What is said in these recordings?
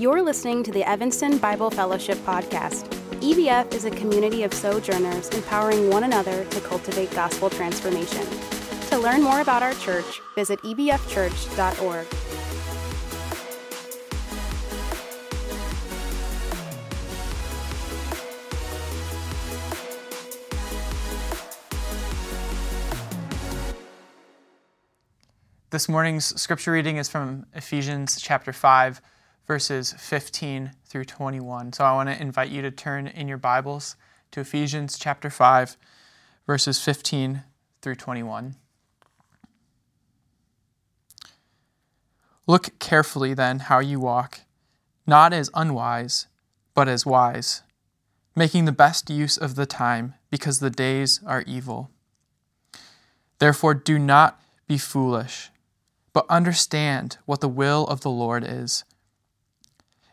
You're listening to the Evanston Bible Fellowship podcast. EBF is a community of sojourners empowering one another to cultivate gospel transformation. To learn more about our church, visit ebfchurch.org. This morning's scripture reading is from Ephesians chapter 5, verses 15 through 21. So I want to invite you to turn in your Bibles to Ephesians chapter 5, verses 15 through 21. Look carefully then how you walk, not as unwise, but as wise, making the best use of the time, because the days are evil. Therefore do not be foolish, but understand what the will of the Lord is.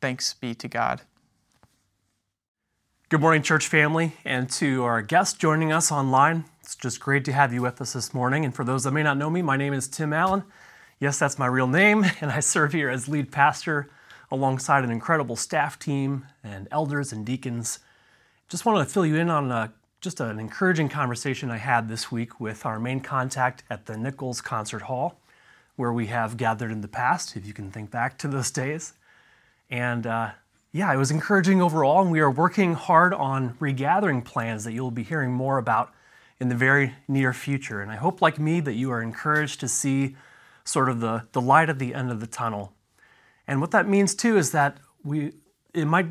Thanks be to God. Good morning, church family, and to our guests joining us online. It's just great to have you with us this morning. And for those that may not know me, my name is Tim Allen. Yes, that's my real name, and I serve here as lead pastor alongside an incredible staff team and elders and deacons. Just wanted to fill you in on an encouraging conversation I had this week with our main contact at the Nichols Concert Hall, where we have gathered in the past, if you can think back to those days. And it was encouraging overall, and we are working hard on regathering plans that you'll be hearing more about in the very near future. And I hope, like me, that you are encouraged to see sort of the light at the end of the tunnel. And what that means, too, is that it might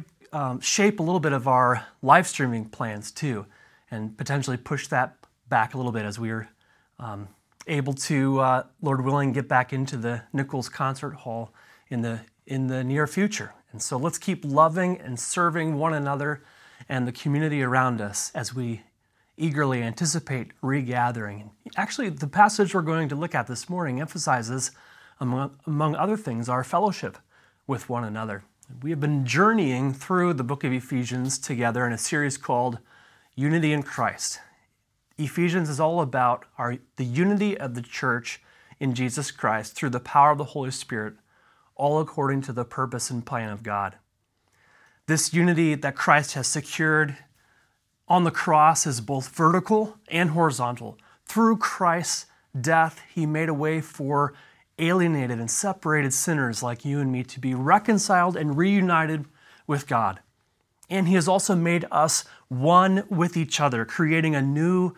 shape a little bit of our live streaming plans, too, and potentially push that back a little bit as we are able to, Lord willing, get back into the Nichols Concert Hall in the near future. And so let's keep loving and serving one another and the community around us as we eagerly anticipate regathering. Actually, the passage we're going to look at this morning emphasizes, among other things, our fellowship with one another. We have been journeying through the book of Ephesians together in a series called Unity in Christ. Ephesians is all about the unity of the church in Jesus Christ through the power of the Holy Spirit, all according to the purpose and plan of God. This unity that Christ has secured on the cross is both vertical and horizontal. Through Christ's death, he made a way for alienated and separated sinners like you and me to be reconciled and reunited with God. And he has also made us one with each other, creating a new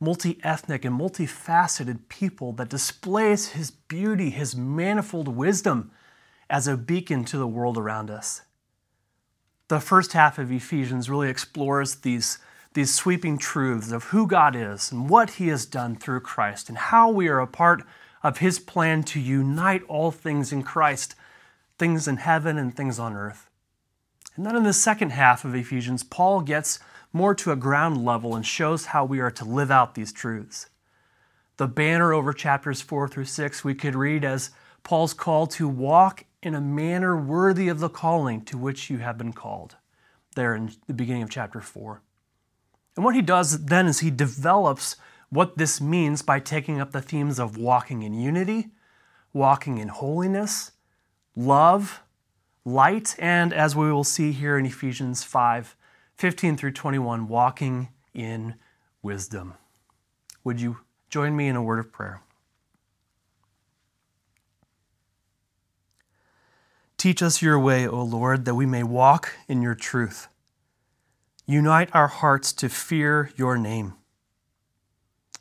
multi-ethnic and multifaceted people that displays his beauty, his manifold wisdom, as a beacon to the world around us. The first half of Ephesians really explores these sweeping truths of who God is and what he has done through Christ and how we are a part of his plan to unite all things in Christ, things in heaven and things on earth. And then in the second half of Ephesians, Paul gets more to a ground level and shows how we are to live out these truths. The banner over chapters 4 through 6 we could read as Paul's call to walk in a manner worthy of the calling to which you have been called, there in the beginning of chapter 4. And what he does then is he develops what this means by taking up the themes of walking in unity, walking in holiness, love, light, and as we will see here in Ephesians 5, 15 through 21, walking in wisdom. Would you join me in a word of prayer? Teach us your way, O Lord, that we may walk in your truth. Unite our hearts to fear your name.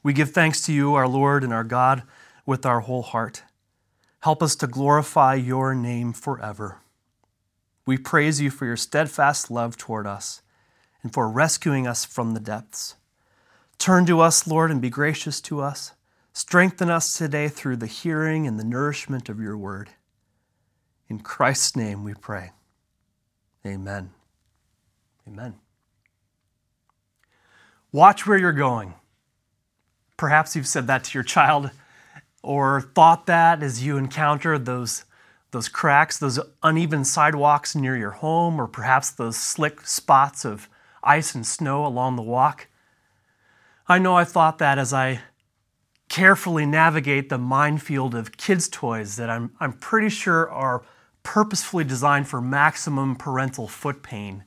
We give thanks to you, our Lord and our God, with our whole heart. Help us to glorify your name forever. We praise you for your steadfast love toward us and for rescuing us from the depths. Turn to us, Lord, and be gracious to us. Strengthen us today through the hearing and the nourishment of your word. In Christ's name we pray. Amen. Amen. Watch where you're going. Perhaps you've said that to your child or thought that as you encounter those cracks, those uneven sidewalks near your home, or perhaps those slick spots of ice and snow along the walk. I know I thought that as I carefully navigate the minefield of kids' toys that I'm pretty sure are purposefully designed for maximum parental foot pain.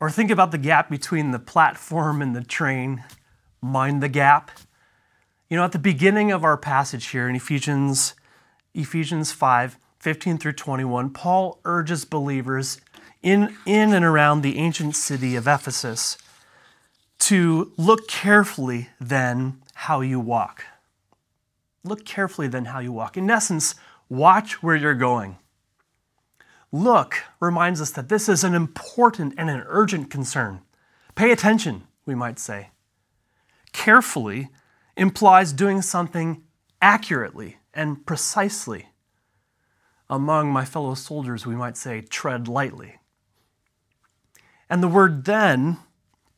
Or think about the gap between the platform and the train. Mind the gap. You know, at the beginning of our passage here in Ephesians 5, 15 through 21, Paul urges believers in and around the ancient city of Ephesus to look carefully then how you walk. Look carefully then how you walk. In essence, watch where you're going. Look reminds us that this is an important and an urgent concern. Pay attention, we might say. Carefully implies doing something accurately and precisely. Among my fellow soldiers, we might say, tread lightly. And the word then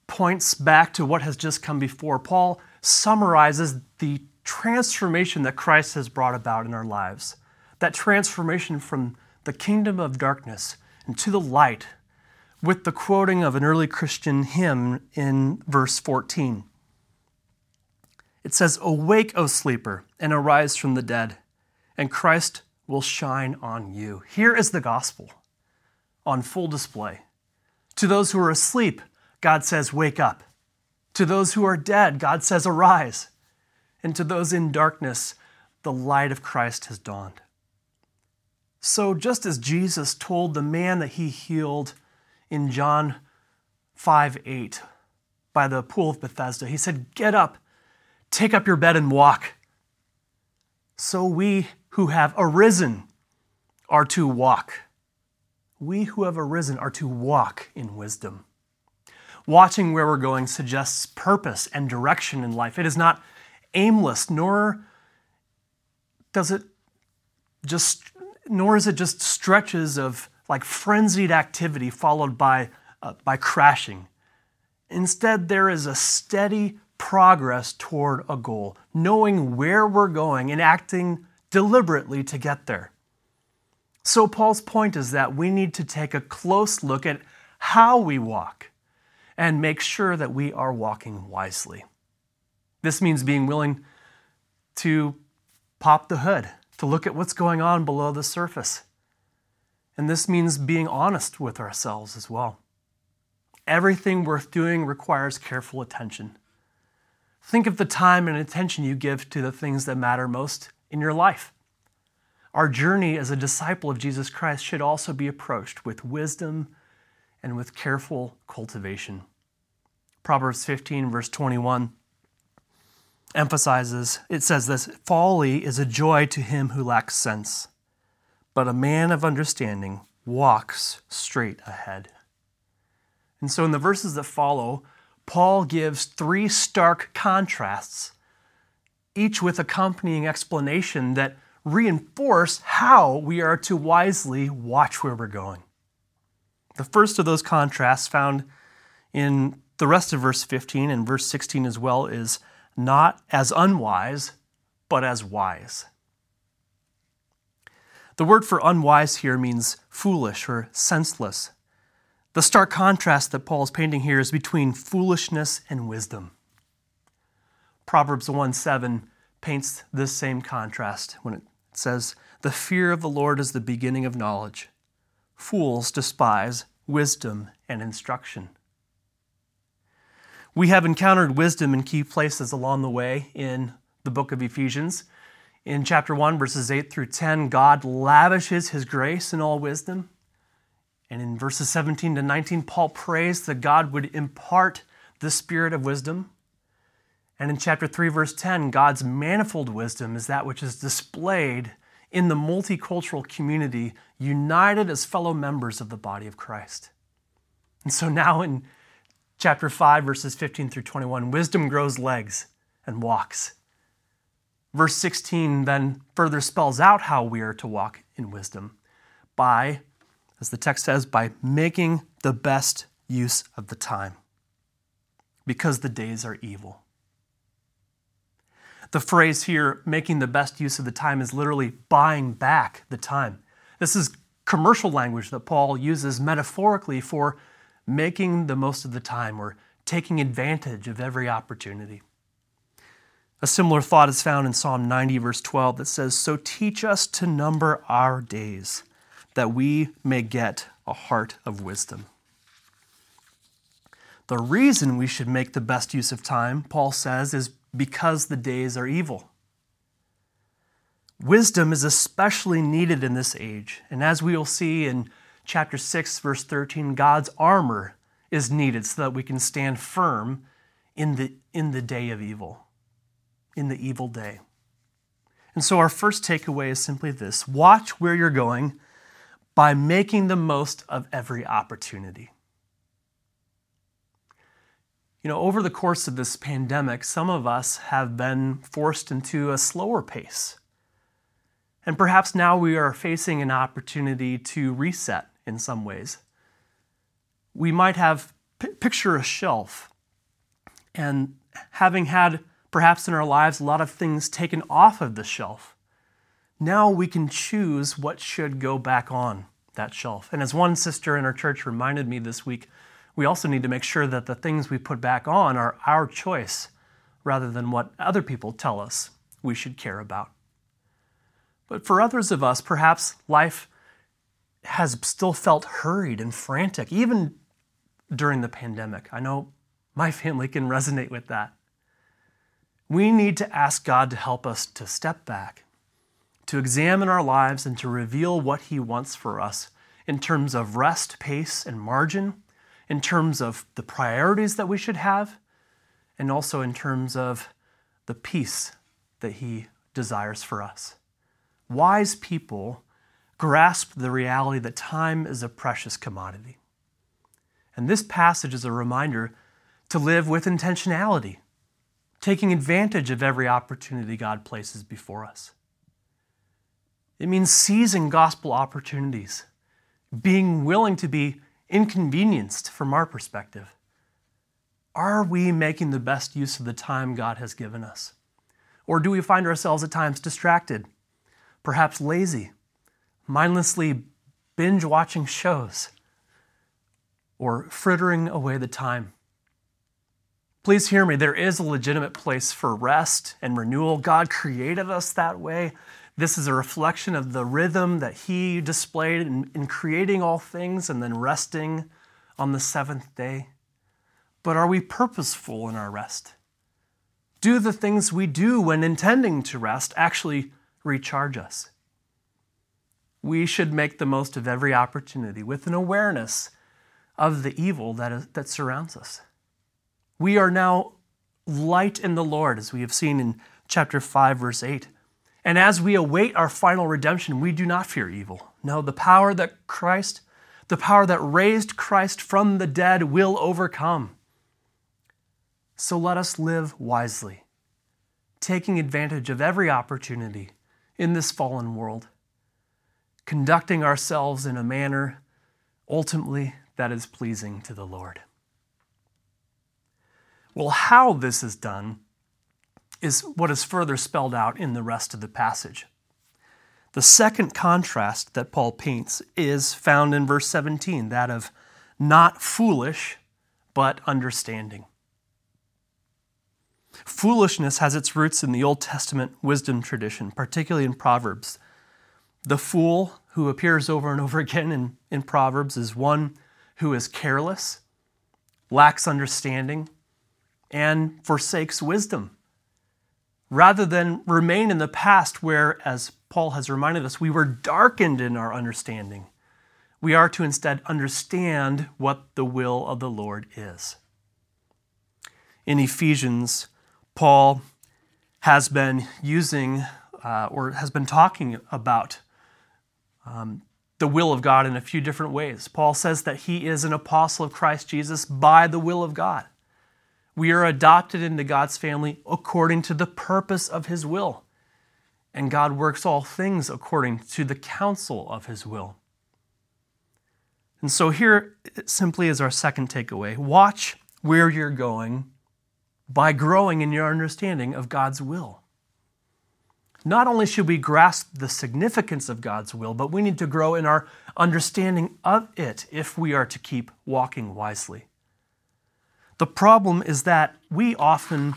points back to what has just come before. Paul summarizes the transformation that Christ has brought about in our lives. That transformation from the kingdom of darkness into the light, with the quoting of an early Christian hymn in verse 14. It says, "Awake, O sleeper, and arise from the dead, and Christ will shine on you." Here is the gospel on full display. To those who are asleep, God says, "Wake up." To those who are dead, God says, "Arise." And to those in darkness, the light of Christ has dawned. So just as Jesus told the man that he healed in John 5:8 by the pool of Bethesda, he said, "Get up, take up your bed and walk." So we who have arisen are to walk. We who have arisen are to walk in wisdom. Watching where we're going suggests purpose and direction in life. It is not aimless, nor is it just stretches of like frenzied activity followed by crashing. Instead, there is a steady progress toward a goal, knowing where we're going and acting deliberately to get there. So Paul's point is that we need to take a close look at how we walk and make sure that we are walking wisely. This means being willing to pop the hood, to look at what's going on below the surface. And this means being honest with ourselves as well. Everything worth doing requires careful attention. Think of the time and attention you give to the things that matter most in your life. Our journey as a disciple of Jesus Christ should also be approached with wisdom and with careful cultivation. Proverbs 15, verse 21 emphasizes, it says this, "Folly is a joy to him who lacks sense, but a man of understanding walks straight ahead." And so in the verses that follow, Paul gives three stark contrasts, each with accompanying explanation that reinforce how we are to wisely watch where we're going. The first of those contrasts, found in the rest of verse 15 and verse 16 as well, is not as unwise, but as wise. The word for unwise here means foolish or senseless. The stark contrast that Paul is painting here is between foolishness and wisdom. Proverbs 1:7 paints this same contrast when it says, "The fear of the Lord is the beginning of knowledge. Fools despise wisdom and instruction." We have encountered wisdom in key places along the way in the book of Ephesians. In chapter 1, verses 8 through 10, God lavishes his grace in all wisdom. And in verses 17 to 19, Paul prays that God would impart the spirit of wisdom. And in chapter 3, verse 10, God's manifold wisdom is that which is displayed in the multicultural community, united as fellow members of the body of Christ. And so now in chapter 5, verses 15 through 21, wisdom grows legs and walks. Verse 16 then further spells out how we are to walk in wisdom by as the text says, by making the best use of the time, because the days are evil. The phrase here, making the best use of the time, is literally buying back the time. This is commercial language that Paul uses metaphorically for making the most of the time or taking advantage of every opportunity. A similar thought is found in Psalm 90, verse 12, that says, "So teach us to number our days, that we may get a heart of wisdom." The reason we should make the best use of time, Paul says, is because the days are evil. Wisdom is especially needed in this age. And as we will see in chapter 6, verse 13, God's armor is needed so that we can stand firm in the day of evil, in the evil day. And so our first takeaway is simply this: watch where you're going by making the most of every opportunity. You know, over the course of this pandemic, some of us have been forced into a slower pace. And perhaps now we are facing an opportunity to reset in some ways. We might have, picture a shelf, and having had perhaps in our lives a lot of things taken off of the shelf, now we can choose what should go back on that shelf. And as one sister in our church reminded me this week, we also need to make sure that the things we put back on are our choice rather than what other people tell us we should care about. But for others of us, perhaps life has still felt hurried and frantic, even during the pandemic. I know my family can resonate with that. We need to ask God to help us to step back, to examine our lives, and to reveal what He wants for us in terms of rest, pace, and margin, in terms of the priorities that we should have, and also in terms of the peace that He desires for us. Wise people grasp the reality that time is a precious commodity. And this passage is a reminder to live with intentionality, taking advantage of every opportunity God places before us. It means seizing gospel opportunities, being willing to be inconvenienced from our perspective. Are we making the best use of the time God has given us? Or do we find ourselves at times distracted, perhaps lazy, mindlessly binge-watching shows, or frittering away the time? Please hear me, there is a legitimate place for rest and renewal. God created us that way. This is a reflection of the rhythm that He displayed in creating all things and then resting on the seventh day. But are we purposeful in our rest? Do the things we do when intending to rest actually recharge us? We should make the most of every opportunity with an awareness of the evil that surrounds us. We are now light in the Lord, as we have seen in chapter 5, verse 8. And as we await our final redemption, we do not fear evil. No, the power that raised Christ from the dead will overcome. So let us live wisely, taking advantage of every opportunity in this fallen world, conducting ourselves in a manner ultimately that is pleasing to the Lord. Well, how this is done is what is further spelled out in the rest of the passage. The second contrast that Paul paints is found in verse 17, that of not foolish, but understanding. Foolishness has its roots in the Old Testament wisdom tradition, particularly in Proverbs. The fool, who appears over and over again in Proverbs, is one who is careless, lacks understanding, and forsakes wisdom. Rather than remain in the past where, as Paul has reminded us, we were darkened in our understanding, we are to instead understand what the will of the Lord is. In Ephesians, Paul has been using or has been talking about the will of God in a few different ways. Paul says that he is an apostle of Christ Jesus by the will of God. We are adopted into God's family according to the purpose of His will. And God works all things according to the counsel of His will. And so here simply is our second takeaway. Watch where you're going by growing in your understanding of God's will. Not only should we grasp the significance of God's will, but we need to grow in our understanding of it if we are to keep walking wisely. The problem is that we often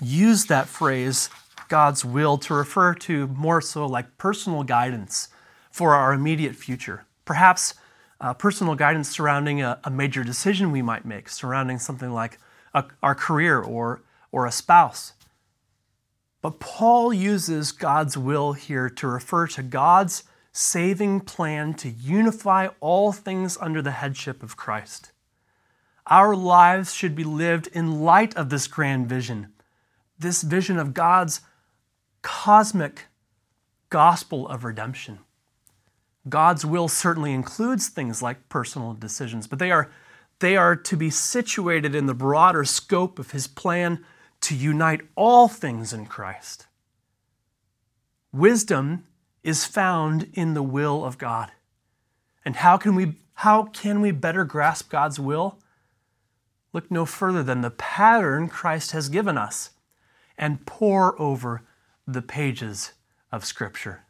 use that phrase, God's will, to refer to more so like personal guidance for our immediate future. Perhaps personal guidance surrounding a major decision we might make, surrounding something like our career or a spouse. But Paul uses God's will here to refer to God's saving plan to unify all things under the headship of Christ. Our lives should be lived in light of this grand vision, this vision of God's cosmic gospel of redemption. God's will certainly includes things like personal decisions, but they are to be situated in the broader scope of his plan to unite all things in Christ. Wisdom is found in the will of God. And how can we better grasp God's will? Look no further than the pattern Christ has given us and pore over the pages of Scripture.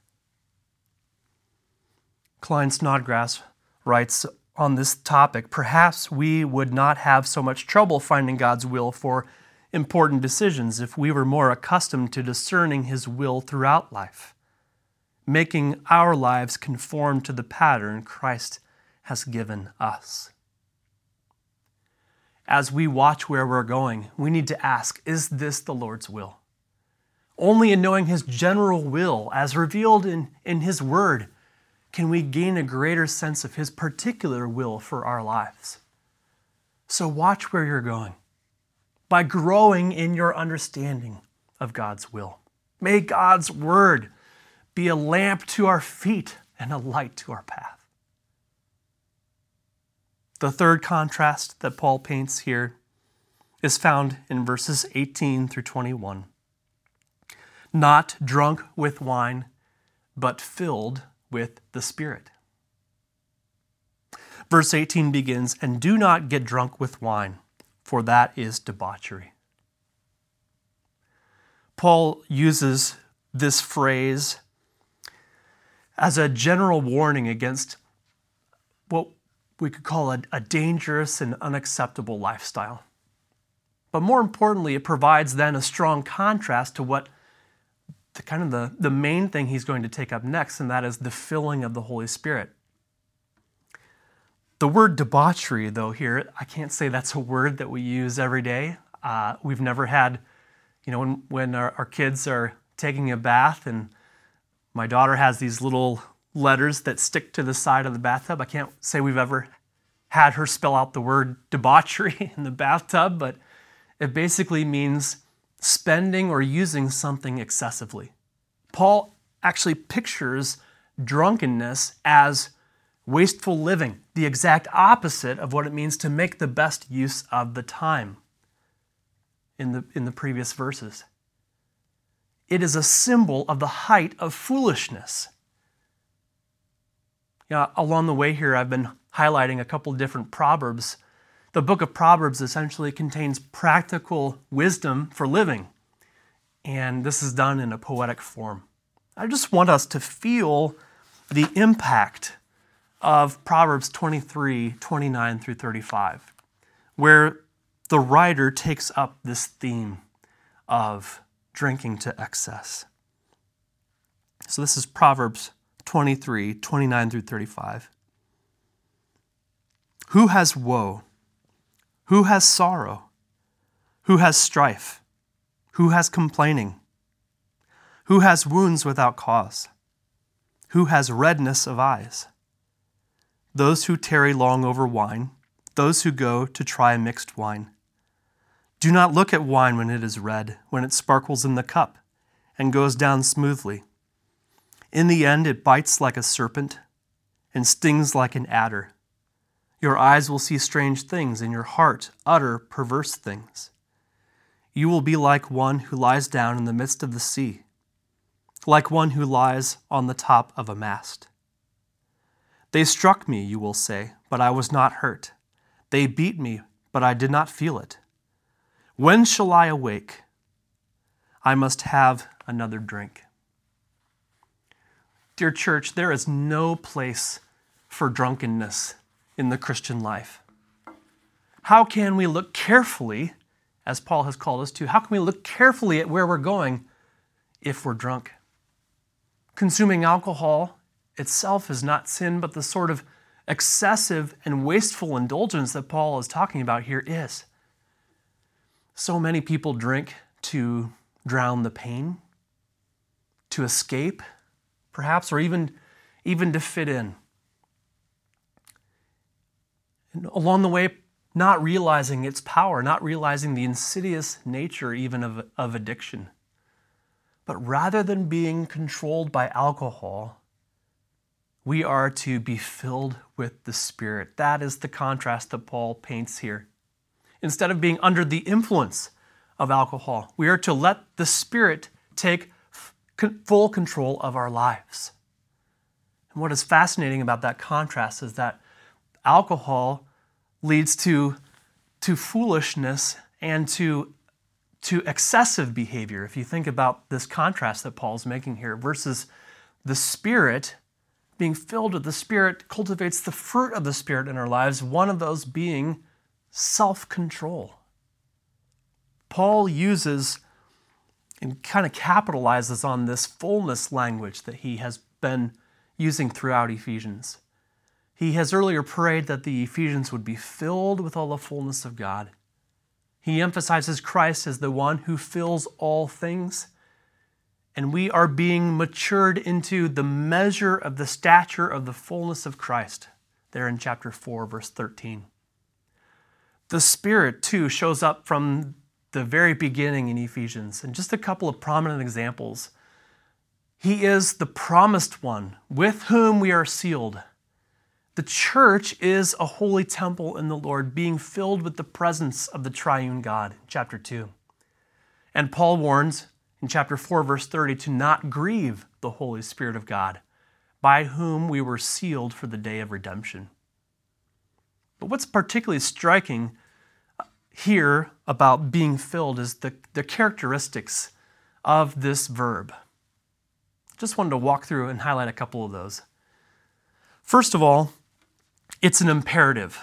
Klein Snodgrass writes on this topic, perhaps we would not have so much trouble finding God's will for important decisions if we were more accustomed to discerning His will throughout life, making our lives conform to the pattern Christ has given us. As we watch where we're going, we need to ask, is this the Lord's will? Only in knowing His general will, as revealed in His Word, can we gain a greater sense of His particular will for our lives. So watch where you're going by growing in your understanding of God's will. May God's Word be a lamp to our feet and a light to our path. The third contrast that Paul paints here is found in verses 18 through 21. Not drunk with wine, but filled with the Spirit. Verse 18 begins, and do not get drunk with wine, for that is debauchery. Paul uses this phrase as a general warning against what we could call a dangerous and unacceptable lifestyle. But more importantly, it provides then a strong contrast to what the main thing he's going to take up next, and that is the filling of the Holy Spirit. The word debauchery, though, here, I can't say that's a word that we use every day. We've never had, when our kids are taking a bath, and my daughter has these little letters that stick to the side of the bathtub. I can't say we've ever had her spell out the word debauchery in the bathtub, but it basically means spending or using something excessively. Paul actually pictures drunkenness as wasteful living, the exact opposite of what it means to make the best use of the time in the previous verses. It is a symbol of the height of foolishness. Along the way here, I've been highlighting a couple different proverbs. The book of Proverbs essentially contains practical wisdom for living, and this is done in a poetic form. I just want us to feel the impact of Proverbs 23, 29 through 35, where the writer takes up this theme of drinking to excess. So this is Proverbs 23, 29 through 35. Who has woe? Who has sorrow? Who has strife? Who has complaining? Who has wounds without cause? Who has redness of eyes? Those who tarry long over wine, those who go to try mixed wine. Do not look at wine when it is red, when it sparkles in the cup and goes down smoothly. In the end, it bites like a serpent and stings like an adder. Your eyes will see strange things, and your heart utter perverse things. You will be like one who lies down in the midst of the sea, like one who lies on the top of a mast. They struck me, you will say, but I was not hurt. They beat me, but I did not feel it. When shall I awake? I must have another drink. Dear church, there is no place for drunkenness in the Christian life. How can we look carefully, as Paul has called us to, how can we look carefully at where we're going if we're drunk? Consuming alcohol itself is not sin, but the sort of excessive and wasteful indulgence that Paul is talking about here is. So many people drink to drown the pain, to escape, perhaps, or even to fit in. And along the way, not realizing its power, not realizing the insidious nature even of addiction. But rather than being controlled by alcohol, we are to be filled with the Spirit. That is the contrast that Paul paints here. Instead of being under the influence of alcohol, we are to let the Spirit take full control of our lives. And what is fascinating about that contrast is that alcohol leads to foolishness and to excessive behavior. If you think about this contrast that Paul's making here, versus the Spirit, being filled with the Spirit cultivates the fruit of the Spirit in our lives, one of those being self-control. Paul uses and kind of capitalizes on this fullness language that he has been using throughout Ephesians. He has earlier prayed that the Ephesians would be filled with all the fullness of God. He emphasizes Christ as the one who fills all things, and we are being matured into the measure of the stature of the fullness of Christ, there in chapter 4, verse 13. The Spirit, too, shows up from the very beginning in Ephesians, and just a couple of prominent examples. He is the promised one with whom we are sealed. The church is a holy temple in the Lord, being filled with the presence of the triune God, chapter 2. And Paul warns in chapter 4, verse 30, to not grieve the Holy Spirit of God, by whom we were sealed for the day of redemption. But what's particularly striking here about being filled is the characteristics of this verb. Just wanted to walk through and highlight a couple of those. First of all, it's an imperative.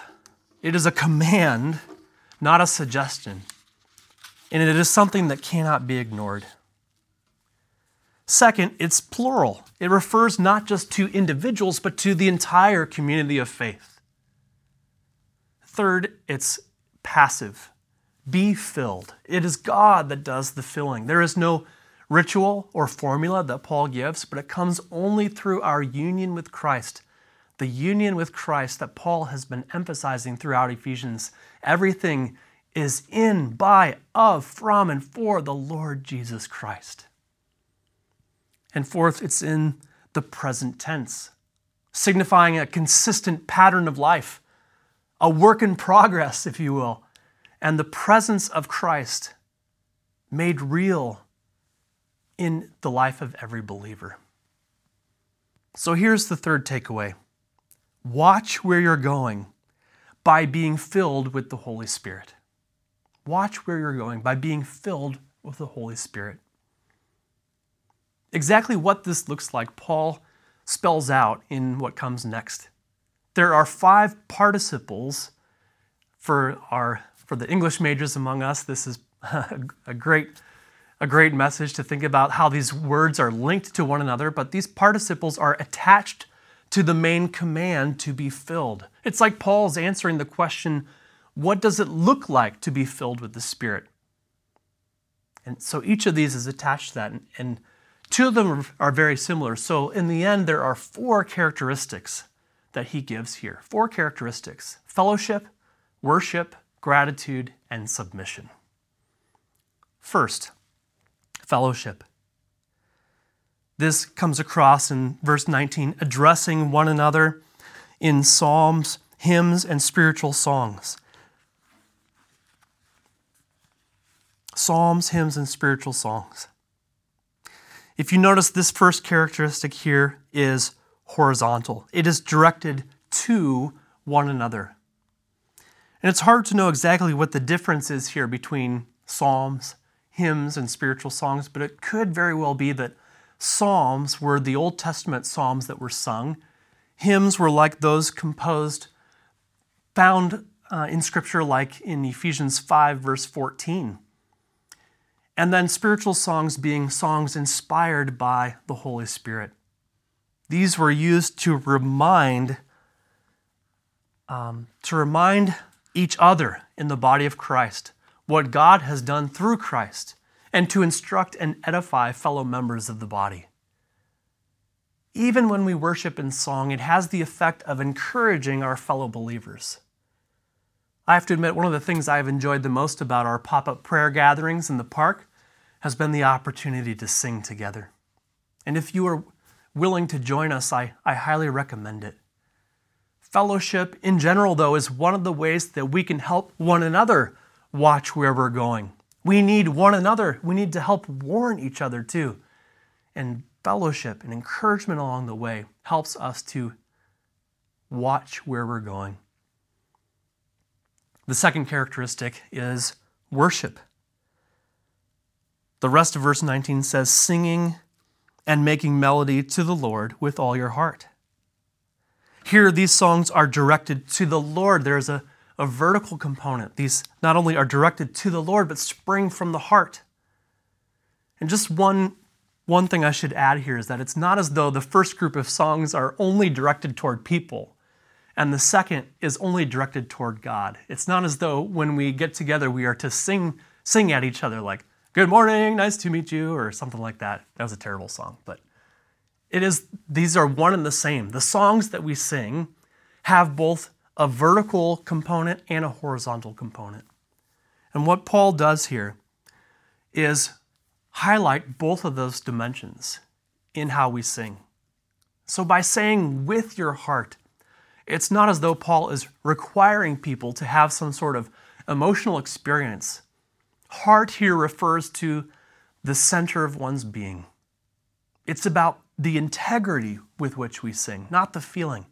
It is a command, not a suggestion. And it is something that cannot be ignored. Second, it's plural. It refers not just to individuals, but to the entire community of faith. Third, it's passive. Be filled. It is God that does the filling. There is no ritual or formula that Paul gives, but it comes only through our union with Christ. The union with Christ that Paul has been emphasizing throughout Ephesians. Everything is in, by, of, from, and for the Lord Jesus Christ. And fourth, it's in the present tense, signifying a consistent pattern of life, a work in progress, if you will, and the presence of Christ made real in the life of every believer. So here's the third takeaway. Watch where you're going by being filled with the Holy Spirit. Watch where you're going by being filled with the Holy Spirit. Exactly what this looks like, Paul spells out in what comes next. There are 5 participles for the English majors among us. This is a great message to think about how these words are linked to one another, but these participles are attached to the main command to be filled. It's like Paul's answering the question, what does it look like to be filled with the Spirit? And so each of these is attached to that, and two of them are very similar. So in the end, there are 4 characteristics that he gives here. 4 characteristics: fellowship, worship, gratitude, and submission. First, fellowship. This comes across in verse 19, addressing one another in psalms, hymns, and spiritual songs. Psalms, hymns, and spiritual songs. If you notice, this first characteristic here is horizontal. It is directed to one another. And it's hard to know exactly what the difference is here between psalms, hymns, and spiritual songs, but it could very well be that psalms were the Old Testament psalms that were sung. Hymns were like those composed, found in Scripture, like in Ephesians 5, verse 14. And then spiritual songs being songs inspired by the Holy Spirit. These were used to remind each other in the body of Christ what God has done through Christ, and to instruct and edify fellow members of the body. Even when we worship in song, it has the effect of encouraging our fellow believers. I have to admit, one of the things I've enjoyed the most about our pop-up prayer gatherings in the park has been the opportunity to sing together. And if you are willing to join us, I highly recommend it. Fellowship in general, though, is one of the ways that we can help one another watch where we're going. We need one another. We need to help warn each other too. And fellowship and encouragement along the way helps us to watch where we're going. The second characteristic is worship. The rest of verse 19 says, singing and making melody to the Lord with all your heart. Here, these songs are directed to the Lord. There's a vertical component. These not only are directed to the Lord, but spring from the heart. And just one thing I should add here is that it's not as though the first group of songs are only directed toward people, and the second is only directed toward God. It's not as though when we get together, we are to sing at each other like, good morning, nice to meet you, or something like that. That was a terrible song, but these are one and the same. The songs that we sing have both a vertical component and a horizontal component. And what Paul does here is highlight both of those dimensions in how we sing. So by saying with your heart, it's not as though Paul is requiring people to have some sort of emotional experience. Heart here refers to the center of one's being. It's about the integrity with which we sing, not the feeling.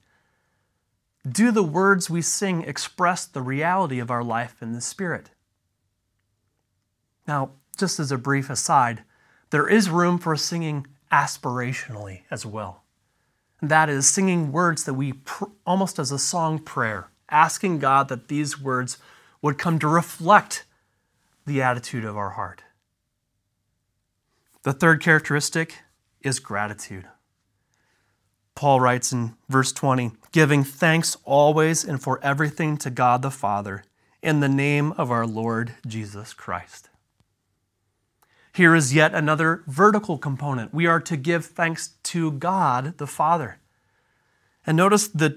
Do the words we sing express the reality of our life in the Spirit? Now, just as a brief aside, there is room for singing aspirationally as well. And that is singing words that we, almost as a song prayer, asking God that these words would come to reflect the attitude of our heart. The third characteristic is gratitude. Paul writes in verse 20, giving thanks always and for everything to God the Father in the name of our Lord Jesus Christ. Here is yet another vertical component. We are to give thanks to God the Father. And notice the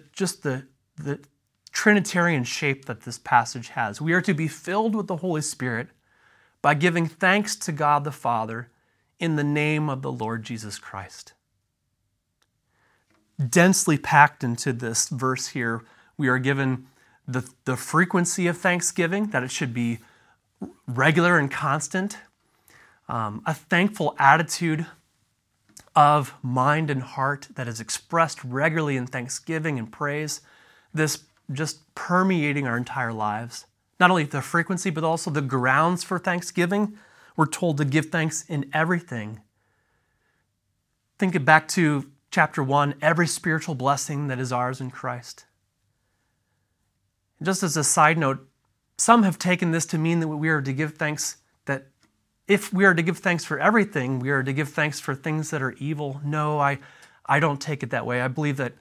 Trinitarian shape that this passage has. We are to be filled with the Holy Spirit by giving thanks to God the Father in the name of the Lord Jesus Christ. Densely packed into this verse here, we are given the frequency of thanksgiving, that it should be regular and constant, a thankful attitude of mind and heart that is expressed regularly in thanksgiving and praise, this just permeating our entire lives. Not only the frequency, but also the grounds for thanksgiving. We're told to give thanks in everything. Think it back to Chapter 1, every spiritual blessing that is ours in Christ. Just as a side note, some have taken this to mean that we are to give thanks, that if we are to give thanks for everything, we are to give thanks for things that are evil. No, I don't take it that way. I believe that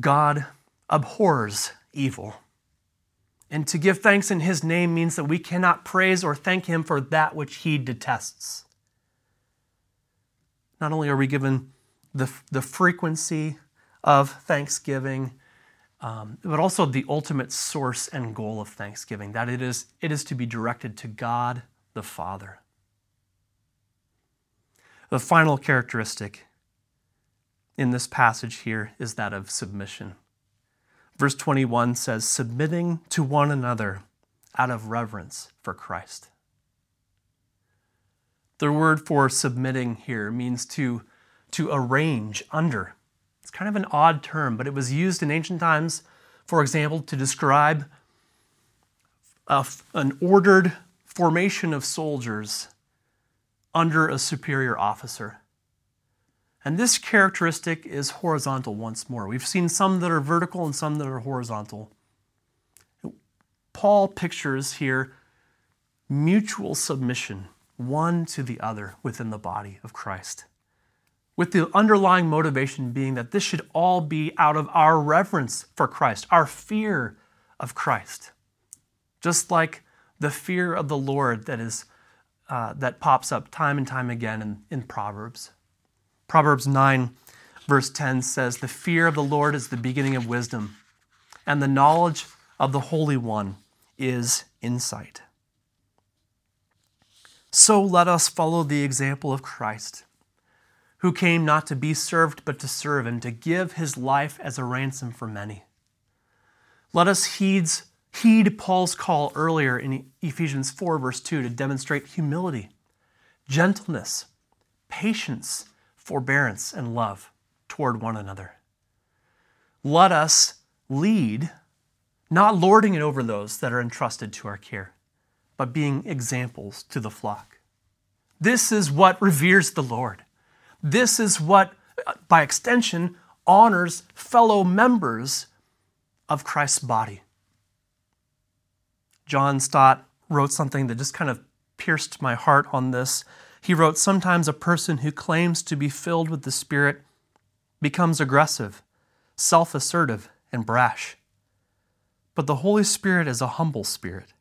God abhors evil. And to give thanks in His name means that we cannot praise or thank Him for that which He detests. Not only are we given the frequency of thanksgiving, but also the ultimate source and goal of thanksgiving, that it is to be directed to God the Father. The final characteristic in this passage here is that of submission. Verse 21 says, submitting to one another out of reverence for Christ. The word for submitting here means to arrange under. It's kind of an odd term, but it was used in ancient times, for example, to describe an ordered formation of soldiers under a superior officer. And this characteristic is horizontal once more. We've seen some that are vertical and some that are horizontal. Paul pictures here mutual submission, one to the other within the body of Christ, with the underlying motivation being that this should all be out of our reverence for Christ, our fear of Christ. Just like the fear of the Lord that is that pops up time and time again in Proverbs. Proverbs 9, verse 10 says, "The fear of the Lord is the beginning of wisdom, and the knowledge of the Holy One is insight." So let us follow the example of Christ, who came not to be served, but to serve, and to give his life as a ransom for many. Let us heed Paul's call earlier in Ephesians 4, verse 2, to demonstrate humility, gentleness, patience, forbearance, and love toward one another. Let us lead, not lording it over those that are entrusted to our care, but being examples to the flock. This is what reveres the Lord. This is what, by extension, honors fellow members of Christ's body. John Stott wrote something that just kind of pierced my heart on this. He wrote, "Sometimes a person who claims to be filled with the Spirit becomes aggressive, self-assertive, and brash. But the Holy Spirit is a humble spirit,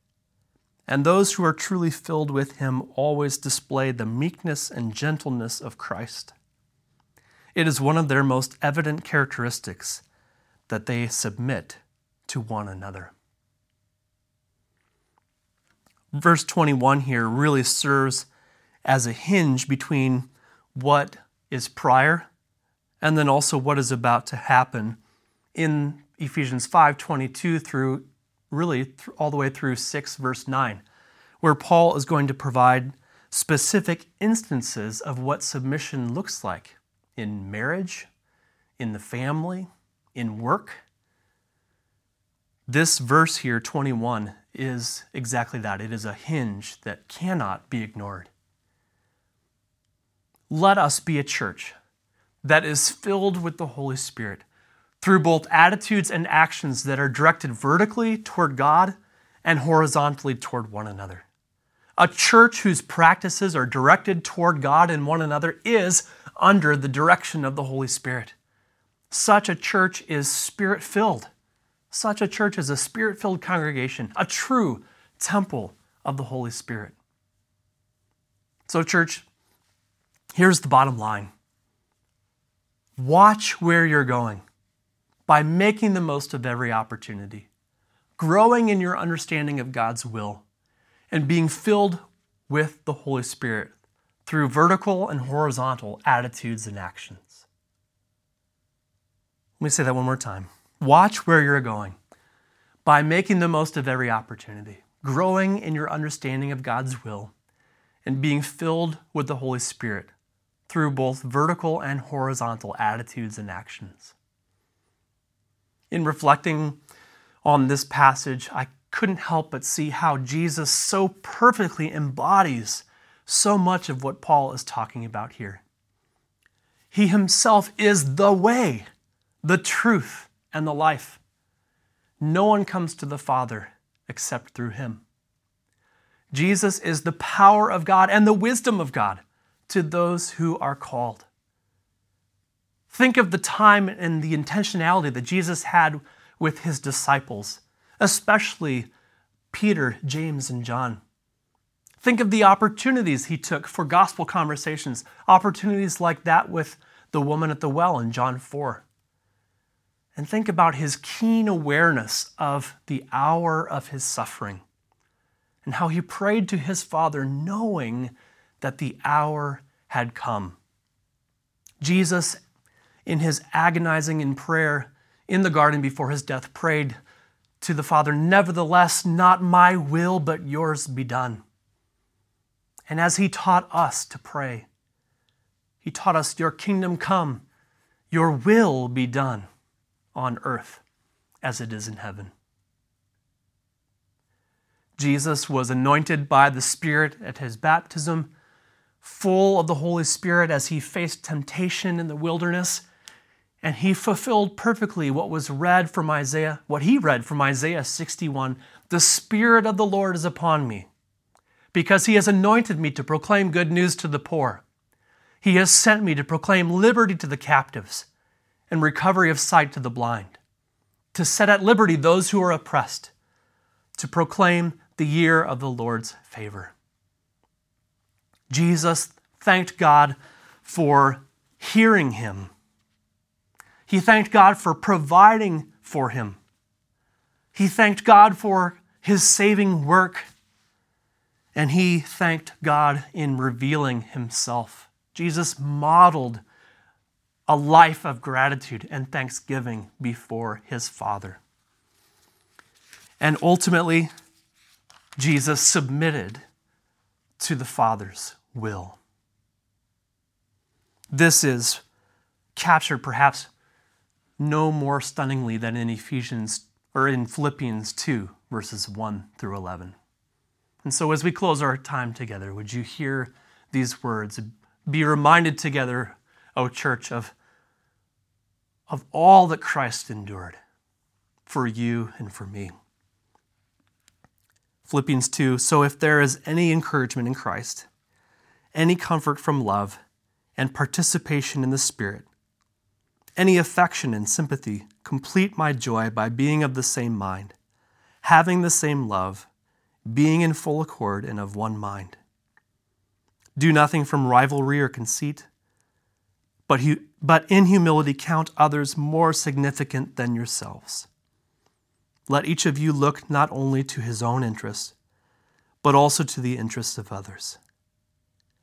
and those who are truly filled with Him always display the meekness and gentleness of Christ. It is one of their most evident characteristics that they submit to one another." Verse 21 here really serves as a hinge between what is prior and then also what is about to happen in Ephesians 5:22 through really all the way through 6 verse 9, where Paul is going to provide specific instances of what submission looks like in marriage, in the family, in work. This verse here, 21, is exactly that. It is a hinge that cannot be ignored. Let us be a church that is filled with the Holy Spirit through both attitudes and actions that are directed vertically toward God and horizontally toward one another. A church whose practices are directed toward God and one another is under the direction of the Holy Spirit. Such a church is Spirit-filled. Such a church is a Spirit-filled congregation, a true temple of the Holy Spirit. So, church, here's the bottom line. Watch where you're going by making the most of every opportunity, growing in your understanding of God's will, and being filled with the Holy Spirit through vertical and horizontal attitudes and actions. Let me say that one more time. Watch where you're going by making the most of every opportunity, growing in your understanding of God's will, and being filled with the Holy Spirit through both vertical and horizontal attitudes and actions. In reflecting on this passage, I couldn't help but see how Jesus so perfectly embodies so much of what Paul is talking about here. He himself is the way, the truth, and the life. No one comes to the Father except through him. Jesus is the power of God and the wisdom of God to those who are called. Think of the time and the intentionality that Jesus had with his disciples, especially Peter, James, and John. Think of the opportunities he took for gospel conversations, opportunities like that with the woman at the well in John 4. And think about his keen awareness of the hour of his suffering and how he prayed to his Father knowing that the hour had come. Jesus, in his agonizing in prayer in the garden before his death, prayed to the Father, "Nevertheless, not my will, but yours be done." And as he taught us to pray, he taught us, "Your kingdom come, Your will be done on earth as it is in heaven. Jesus was anointed by the Spirit at his baptism, full of the Holy Spirit as he faced temptation in the wilderness, and he fulfilled perfectly what was read from Isaiah, what he read from Isaiah 61, "The Spirit of the Lord is upon me, because he has anointed me to proclaim good news to the poor. He has sent me to proclaim liberty to the captives and recovery of sight to the blind, to set at liberty those who are oppressed, to proclaim the year of the Lord's favor." Jesus thanked God for hearing him. He thanked God for providing for him. He thanked God for his saving work. And he thanked God in revealing himself. Jesus modeled a life of gratitude and thanksgiving before his Father. And ultimately, Jesus submitted to the Father's will. This is captured perhaps no more stunningly than in Ephesians or in Philippians 2, verses 1 through 11. And so as we close our time together, would you hear these words? Be reminded together, O church, of all that Christ endured for you and for me. Philippians 2, so if there is any encouragement in Christ, any comfort from love and participation in the Spirit, any affection and sympathy, complete my joy by being of the same mind, having the same love, being in full accord and of one mind. Do nothing from rivalry or conceit, but in humility count others more significant than yourselves. Let each of you look not only to his own interests, but also to the interests of others.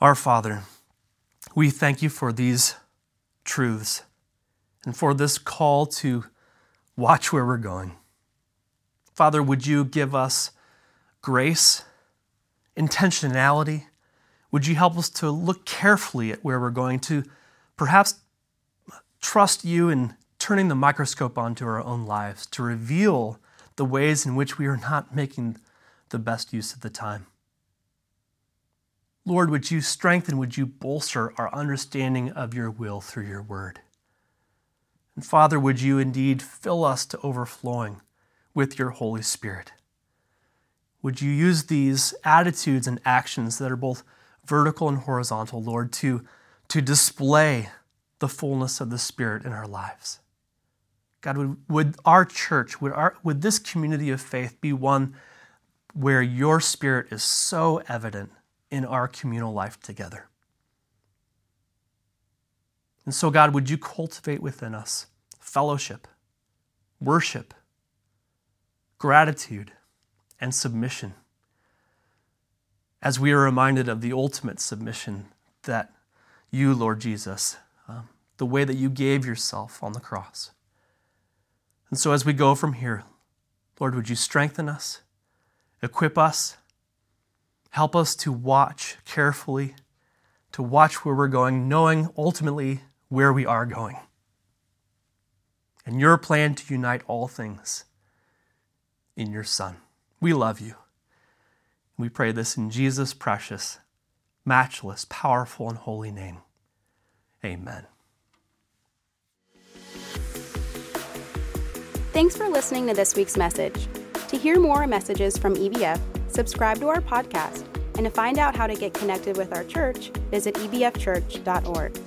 Our Father, we thank you for these truths and for this call to watch where we're going. Father, would you give us grace, intentionality? Would you help us to look carefully at where we're going, to perhaps trust you in turning the microscope onto our own lives to reveal the ways in which we are not making the best use of the time. Lord, would you strengthen, would you bolster our understanding of your will through your word? And Father, would you indeed fill us to overflowing with your Holy Spirit? Would you use these attitudes and actions that are both vertical and horizontal, Lord, to display the fullness of the Spirit in our lives. God, would our church, would this community of faith be one where your Spirit is so evident in our communal life together? And so, God, would you cultivate within us fellowship, worship, gratitude, and submission, as we are reminded of the ultimate submission that you, Lord Jesus, the way that you gave yourself on the cross. And so as we go from here, Lord, would you strengthen us, equip us, help us to watch carefully, to watch where we're going, knowing ultimately where we are going. And your plan to unite all things in your Son. We love you. We pray this in Jesus' precious, matchless, powerful, and holy name. Amen. Thanks for listening to this week's message. To hear more messages from EBF, subscribe to our podcast, and to find out how to get connected with our church, visit ebfchurch.org.